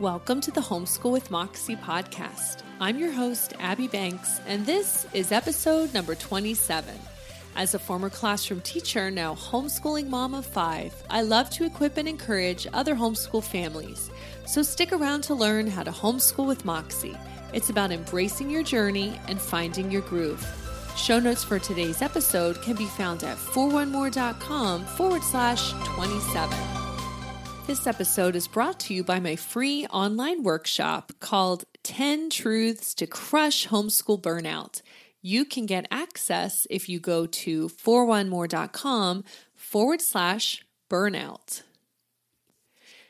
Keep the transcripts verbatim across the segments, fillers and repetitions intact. Welcome to the Homeschool with Moxie podcast. I'm your host, Abby Banks, and this is episode number twenty-seven. As a former classroom teacher, now homeschooling mom of five, I love to equip and encourage other homeschool families. So stick around to learn how to homeschool with Moxie. It's about embracing your journey and finding your groove. Show notes for today's episode can be found at four one more dot com forward slash twenty-seven. This episode is brought to you by my free online workshop called ten Truths to Crush Homeschool Burnout. You can get access if you go to four one more dot com forward slash burnout.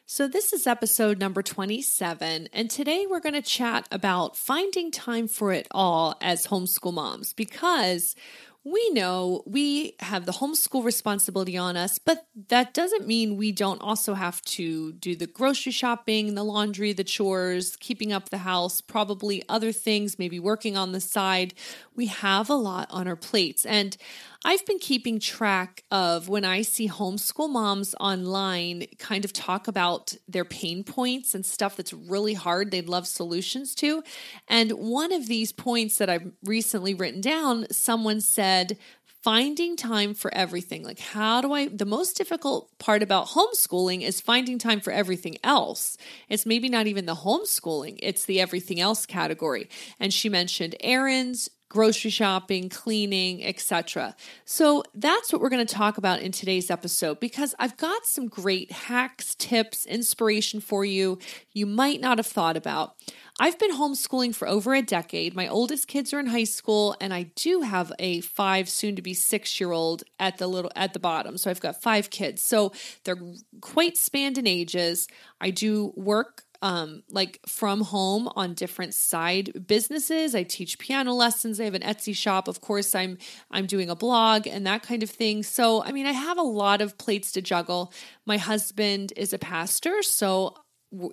So this is episode number twenty-seven, and today we're going to chat about finding time for it all as homeschool moms, because we know we have the homeschool responsibility on us, but that doesn't mean we don't also have to do the grocery shopping, the laundry, the chores, keeping up the house, probably other things, maybe working on the side. We have a lot on our plates, and I've been keeping track of when I see homeschool moms online kind of talk about their pain points and stuff that's really hard they'd love solutions to. And one of these points that I've recently written down, someone said, finding time for everything. Like, how do I, the most difficult part about homeschooling is finding time for everything else. It's maybe not even the homeschooling, it's the everything else category. And she mentioned errands, grocery shopping, cleaning, et cetera. So that's what we're going to talk about in today's episode, because I've got some great hacks, tips, inspiration for you you might not have thought about. I've been homeschooling for over a decade. My oldest kids are in high school, and I do have a five, soon to be six-year-old at the little at the bottom. So I've got five kids. So they're quite spanned in ages. I do work Um, like from home on different side businesses. I teach piano lessons. I have an Etsy shop. Of course, I'm, I'm doing a blog and that kind of thing. So, I mean, I have a lot of plates to juggle. My husband is a pastor, so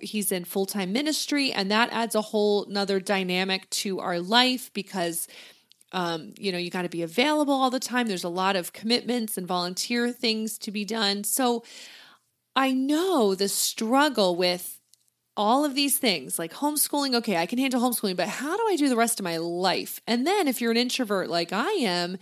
he's in full-time ministry, and that adds a whole nother dynamic to our life, because Um, you know, you got to be available all the time. There's a lot of commitments and volunteer things to be done. So I know the struggle with all of these things, like homeschooling. Okay, I can handle homeschooling, but how do I do the rest of my life? And then if you're an introvert like I am,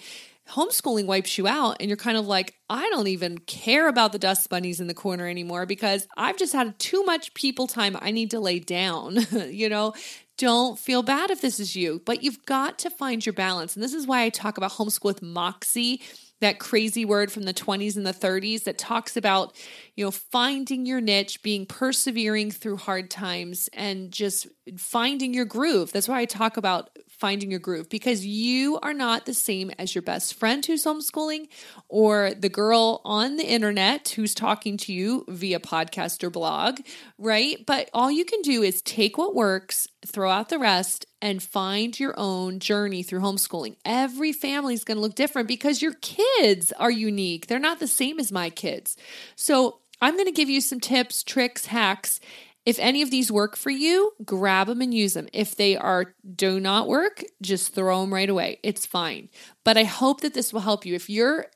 homeschooling wipes you out, and you're kind of like, I don't even care about the dust bunnies in the corner anymore, because I've just had too much people time I need to lay down. You know, don't feel bad if this is you, but you've got to find your balance. And this is why I talk about homeschool with Moxie, that crazy word from the twenties and the thirties that talks about, you know, finding your niche, being persevering through hard times, and just finding your groove. That's why I talk about finding your groove, because you are not the same as your best friend who's homeschooling, or the girl on the internet who's talking to you via podcast or blog, right? But all you can do is take what works, throw out the rest, and find your own journey through homeschooling. Every family is going to look different, because your kids are unique. They're not the same as my kids. So I'm going to give you some tips, tricks, hacks. If any of these work for you, grab them and use them. If they are do not work, just throw them right away. It's fine. But I hope that this will help you. If you're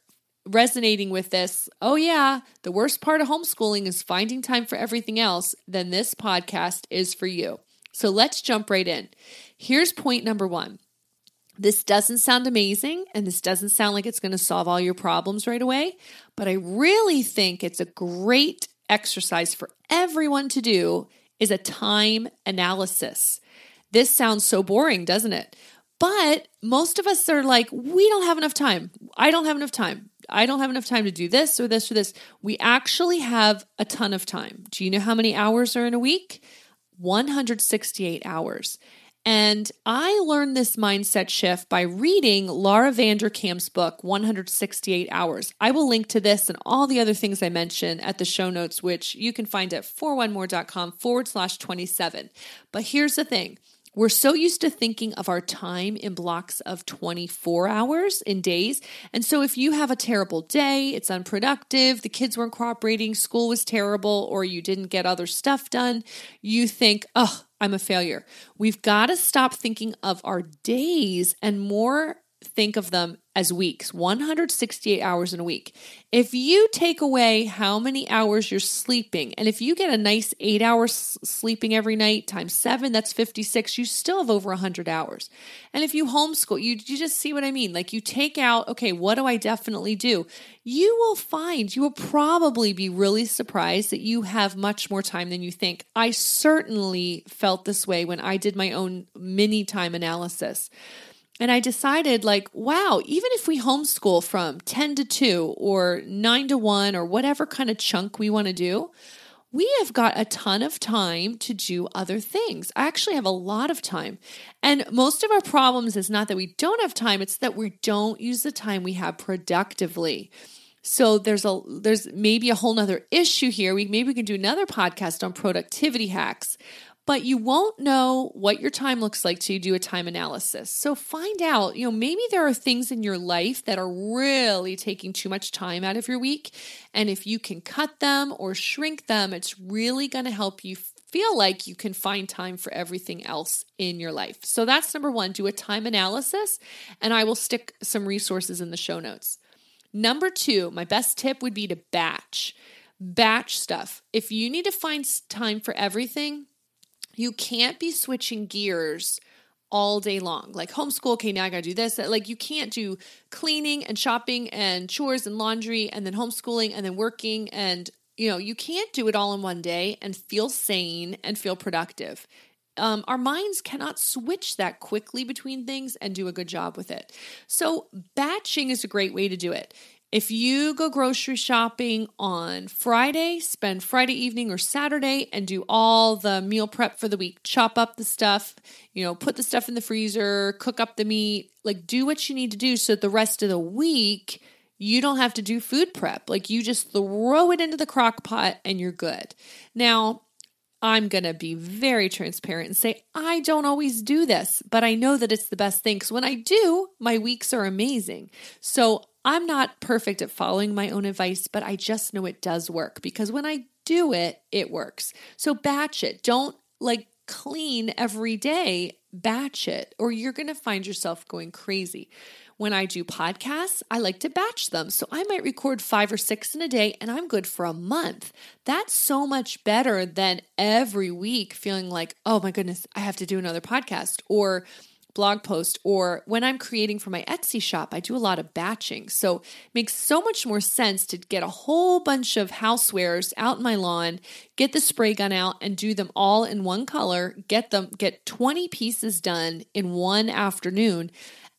resonating with this, oh yeah, the worst part of homeschooling is finding time for everything else, then this podcast is for you. So let's jump right in. Here's point number one. This doesn't sound amazing, and this doesn't sound like it's going to solve all your problems right away, but I really think it's a great exercise for everyone to do, is a time analysis. This sounds so boring, doesn't it? But most of us are like, we don't have enough time. I don't have enough time. I don't have enough time to do this or this or this. We actually have a ton of time. Do you know how many hours are in a week? one hundred sixty-eight hours. And I learned this mindset shift by reading Laura Vanderkam's book, one hundred sixty-eight Hours. I will link to this and all the other things I mention at the show notes, which you can find at four one more dot com forward slash twenty-seven. But here's the thing. We're so used to thinking of our time in blocks of twenty-four hours in days. And so if you have a terrible day, it's unproductive, the kids weren't cooperating, school was terrible, or you didn't get other stuff done, you think, oh, I'm a failure. We've got to stop thinking of our days and more think of them as weeks, one hundred sixty-eight hours in a week. If you take away how many hours you're sleeping, and if you get a nice eight hours sleeping every night times seven, that's fifty-six, you still have over one hundred hours. And if you homeschool, you, you just see what I mean. Like you take out, okay, what do I definitely do? You will find, you will probably be really surprised that you have much more time than you think. I certainly felt this way when I did my own mini time analysis. And I decided like, wow, even if we homeschool from ten to two or nine to one or whatever kind of chunk we want to do, we have got a ton of time to do other things. I actually have a lot of time. And most of our problems is not that we don't have time, it's that we don't use the time we have productively. So there's a there's maybe a whole nother issue here. We maybe we can do another podcast on productivity hacks. But you won't know what your time looks like till you do a time analysis. So find out, you know, maybe there are things in your life that are really taking too much time out of your week. And if you can cut them or shrink them, it's really going to help you feel like you can find time for everything else in your life. So that's number one, do a time analysis. And I will stick some resources in the show notes. Number two, my best tip would be to batch. Batch stuff. If you need to find time for everything, you can't be switching gears all day long. Like homeschool, okay, now I gotta do this. Like you can't do cleaning and shopping and chores and laundry and then homeschooling and then working. And, you know, you can't do it all in one day and feel sane and feel productive. Um, our minds cannot switch that quickly between things and do a good job with it. So batching is a great way to do it. If you go grocery shopping on Friday, spend Friday evening or Saturday and do all the meal prep for the week, chop up the stuff, you know, put the stuff in the freezer, cook up the meat, like do what you need to do so that the rest of the week you don't have to do food prep. Like you just throw it into the crock pot and you're good. Now, I'm going to be very transparent and say, I don't always do this, but I know that it's the best thing because when I do, my weeks are amazing. So I'm not perfect at following my own advice, but I just know it does work because when I do it, it works. So batch it. Don't like clean every day, batch it, or you're going to find yourself going crazy. When I do podcasts, I like to batch them. So I might record five or six in a day and I'm good for a month. That's so much better than every week feeling like, oh my goodness, I have to do another podcast or blog post, or when I'm creating for my Etsy shop, I do a lot of batching. So it makes so much more sense to get a whole bunch of housewares out in my lawn, get the spray gun out and do them all in one color, get them, get twenty pieces done in one afternoon,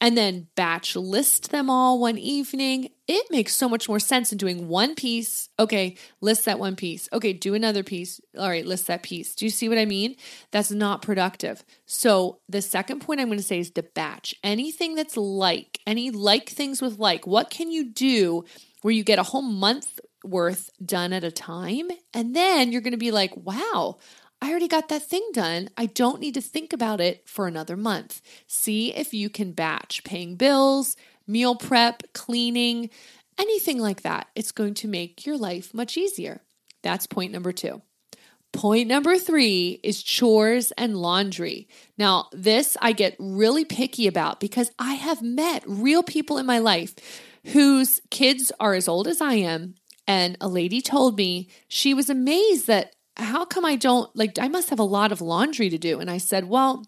and then batch list them all one evening. It makes so much more sense than doing one piece. Okay, list that one piece. Okay, do another piece. All right, list that piece. Do you see what I mean? That's not productive. So the second point I'm going to say is to batch. Anything that's like, any like things with like, what can you do where you get a whole month worth done at a time? And then you're going to be like, wow, I already got that thing done. I don't need to think about it for another month. See if you can batch paying bills, meal prep, cleaning, anything like that. It's going to make your life much easier. That's point number two. Point number three is chores and laundry. Now, this I get really picky about because I have met real people in my life whose kids are as old as I am. And a lady told me she was amazed that how come I don't, like, I must have a lot of laundry to do. And I said, well,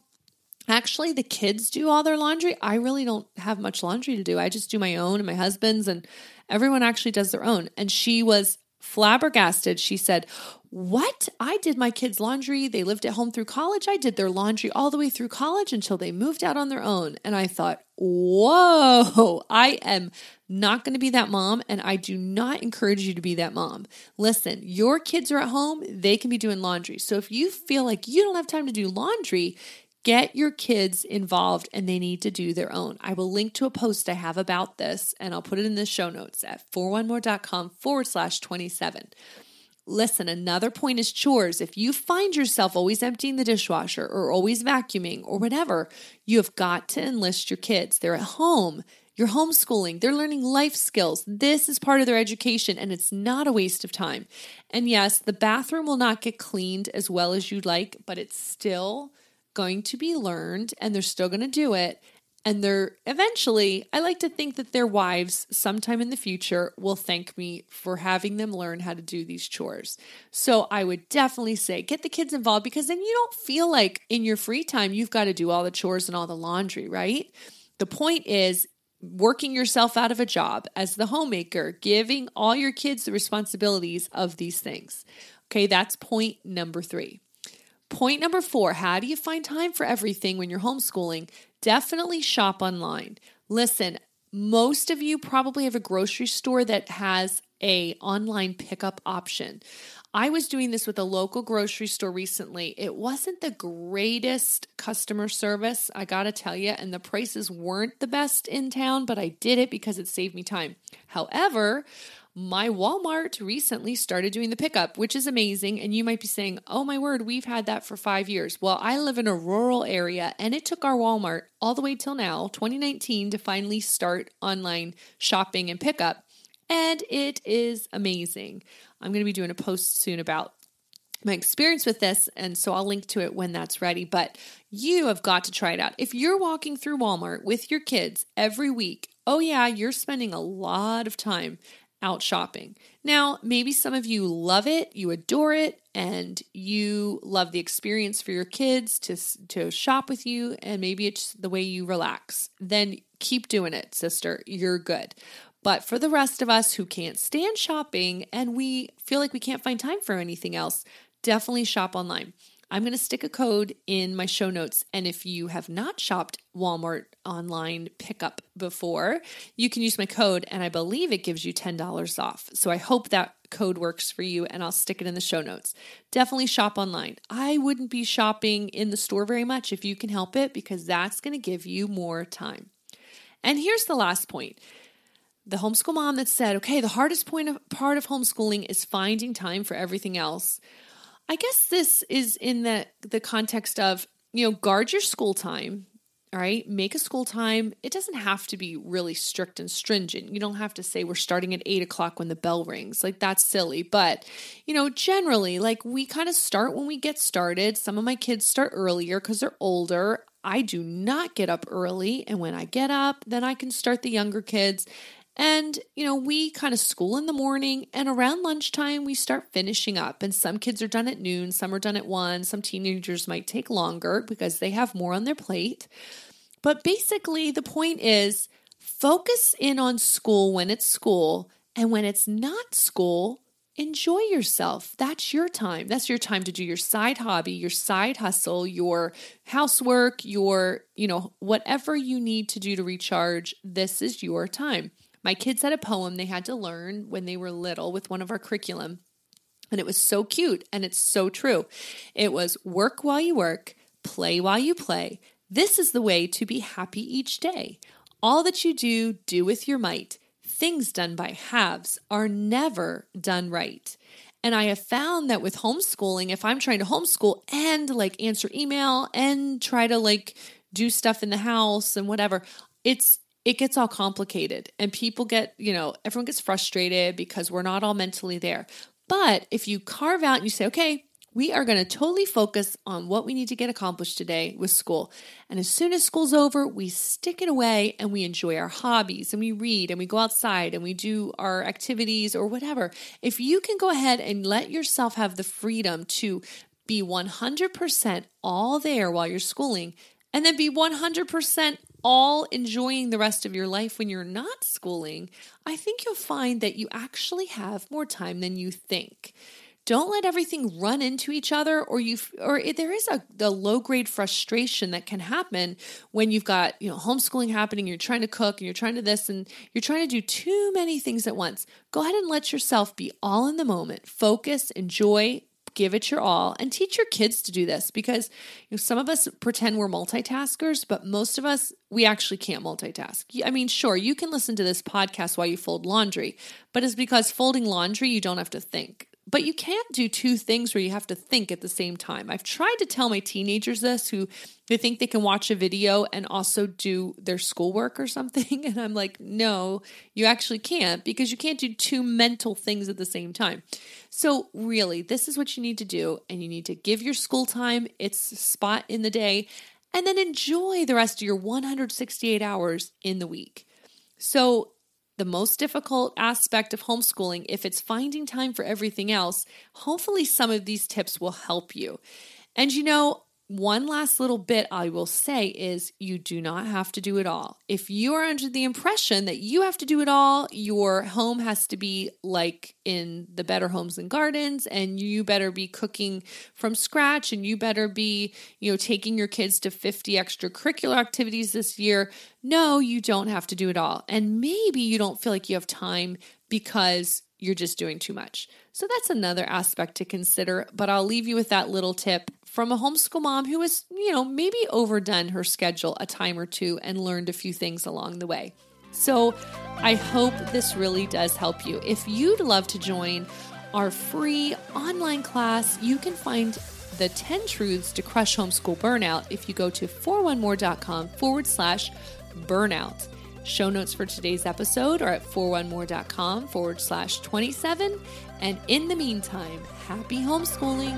actually the kids do all their laundry. I really don't have much laundry to do. I just do my own and my husband's, and everyone actually does their own. And she was flabbergasted. She said, what? I did my kids' laundry. They lived at home through college. I did their laundry all the way through college until they moved out on their own. And I thought, whoa, I am not going to be that mom. And I do not encourage you to be that mom. Listen, your kids are at home. They can be doing laundry. So if you feel like you don't have time to do laundry, get your kids involved and they need to do their own. I will link to a post I have about this and I'll put it in the show notes at four one more dot com forward slash twenty-seven. Listen, another point is chores. If you find yourself always emptying the dishwasher or always vacuuming or whatever, you have got to enlist your kids. They're at home. You're homeschooling. They're learning life skills. This is part of their education and it's not a waste of time. And yes, the bathroom will not get cleaned as well as you'd like, but it's still going to be learned and they're still going to do it. And they're eventually, I like to think that their wives sometime in the future will thank me for having them learn how to do these chores. So I would definitely say get the kids involved, because then you don't feel like in your free time you've got to do all the chores and all the laundry, right? The point is working yourself out of a job as the homemaker, giving all your kids the responsibilities of these things. Okay, that's point number three. Point number four, how do you find time for everything when you're homeschooling? Definitely shop online. Listen, most of you probably have a grocery store that has a online pickup option. I was doing this with a local grocery store recently. It wasn't the greatest customer service, I gotta tell you, and the prices weren't the best in town, but I did it because it saved me time. However, my Walmart recently started doing the pickup, which is amazing. And you might be saying, oh my word, we've had that for five years. Well, I live in a rural area, and it took our Walmart all the way till now, twenty nineteen, to finally start online shopping and pickup. And it is amazing. I'm going to be doing a post soon about my experience with this, and so I'll link to it when that's ready. But you have got to try it out. If you're walking through Walmart with your kids every week, oh yeah, you're spending a lot of time out shopping. Now, maybe some of you love it, you adore it, and you love the experience for your kids to to shop with you, and maybe it's the way you relax. Then keep doing it, sister. You're good. But for the rest of us who can't stand shopping and we feel like we can't find time for anything else, definitely shop online. I'm going to stick a code in my show notes. And if you have not shopped Walmart online pickup before, you can use my code, and I believe it gives you ten dollars off. So I hope that code works for you, and I'll stick it in the show notes. Definitely shop online. I wouldn't be shopping in the store very much if you can help it, because that's going to give you more time. And here's the last point. The homeschool mom that said, okay, the hardest point of, part of homeschooling is finding time for everything else. I guess this is in the, the context of, you know, guard your school time, all right? Make a school time. It doesn't have to be really strict and stringent. You don't have to say we're starting at eight o'clock when the bell rings. Like, that's silly. But, you know, generally, like, we kind of start when we get started. Some of my kids start earlier because they're older. I do not get up early. And when I get up, then I can start the younger kids. And, you know, we kind of school in the morning, and around lunchtime, we start finishing up. And some kids are done at noon, some are done at one, some teenagers might take longer because they have more on their plate. But basically, the point is focus in on school when it's school, and when it's not school, enjoy yourself. That's your time. That's your time to do your side hobby, your side hustle, your housework, your, you know, whatever you need to do to recharge. This is your time. My kids had a poem they had to learn when they were little with one of our curriculum, and it was so cute, and it's so true. It was work while you work, play while you play. This is the way to be happy each day. All that you do, do with your might. Things done by halves are never done right. And I have found that with homeschooling, if I'm trying to homeschool and like answer email and try to like do stuff in the house and whatever, it's It gets all complicated, and people get, you know, everyone gets frustrated because we're not all mentally there. But if you carve out and you say, okay, we are going to totally focus on what we need to get accomplished today with school. And as soon as school's over, we stick it away and we enjoy our hobbies and we read and we go outside and we do our activities or whatever. If you can go ahead and let yourself have the freedom to be one hundred percent all there while you're schooling, and then be one hundred percent all enjoying the rest of your life when you're not schooling, I think you'll find that you actually have more time than you think. Don't let everything run into each other, or you, or there is a the low grade frustration that can happen when you've got, you know, homeschooling happening. You're trying to cook and you're trying to this and you're trying to do too many things at once. Go ahead and let yourself be all in the moment. Focus, enjoy. Give it your all, and teach your kids to do this, because you know, some of us pretend we're multitaskers, but most of us, we actually can't multitask. I mean, sure, you can listen to this podcast while you fold laundry, but it's because folding laundry, you don't have to think. But you can't do two things where you have to think at the same time. I've tried to tell my teenagers this, who they think they can watch a video and also do their schoolwork or something. And I'm like, no, you actually can't, because you can't do two mental things at the same time. So really, this is what you need to do. And you need to give your school time its spot in the day, and then enjoy the rest of your one hundred sixty-eight hours in the week. So the most difficult aspect of homeschooling, if it's finding time for everything else, hopefully some of these tips will help you. And you know, one last little bit I will say is you do not have to do it all. If you are under the impression that you have to do it all, your home has to be like in the Better Homes and Gardens, and you better be cooking from scratch, and you better be, you know, taking your kids to fifty extracurricular activities this year. No, you don't have to do it all. And maybe you don't feel like you have time because you're just doing too much. So that's another aspect to consider, but I'll leave you with that little tip from a homeschool mom who has, you know, maybe overdone her schedule a time or two and learned a few things along the way. So I hope this really does help you. If you'd love to join our free online class, you can find the ten truths to crush homeschool burnout if you go to four one more dot com forward slash burnout. Show notes for today's episode are at four one more dot com forward slash twenty-seven. And in the meantime, happy homeschooling.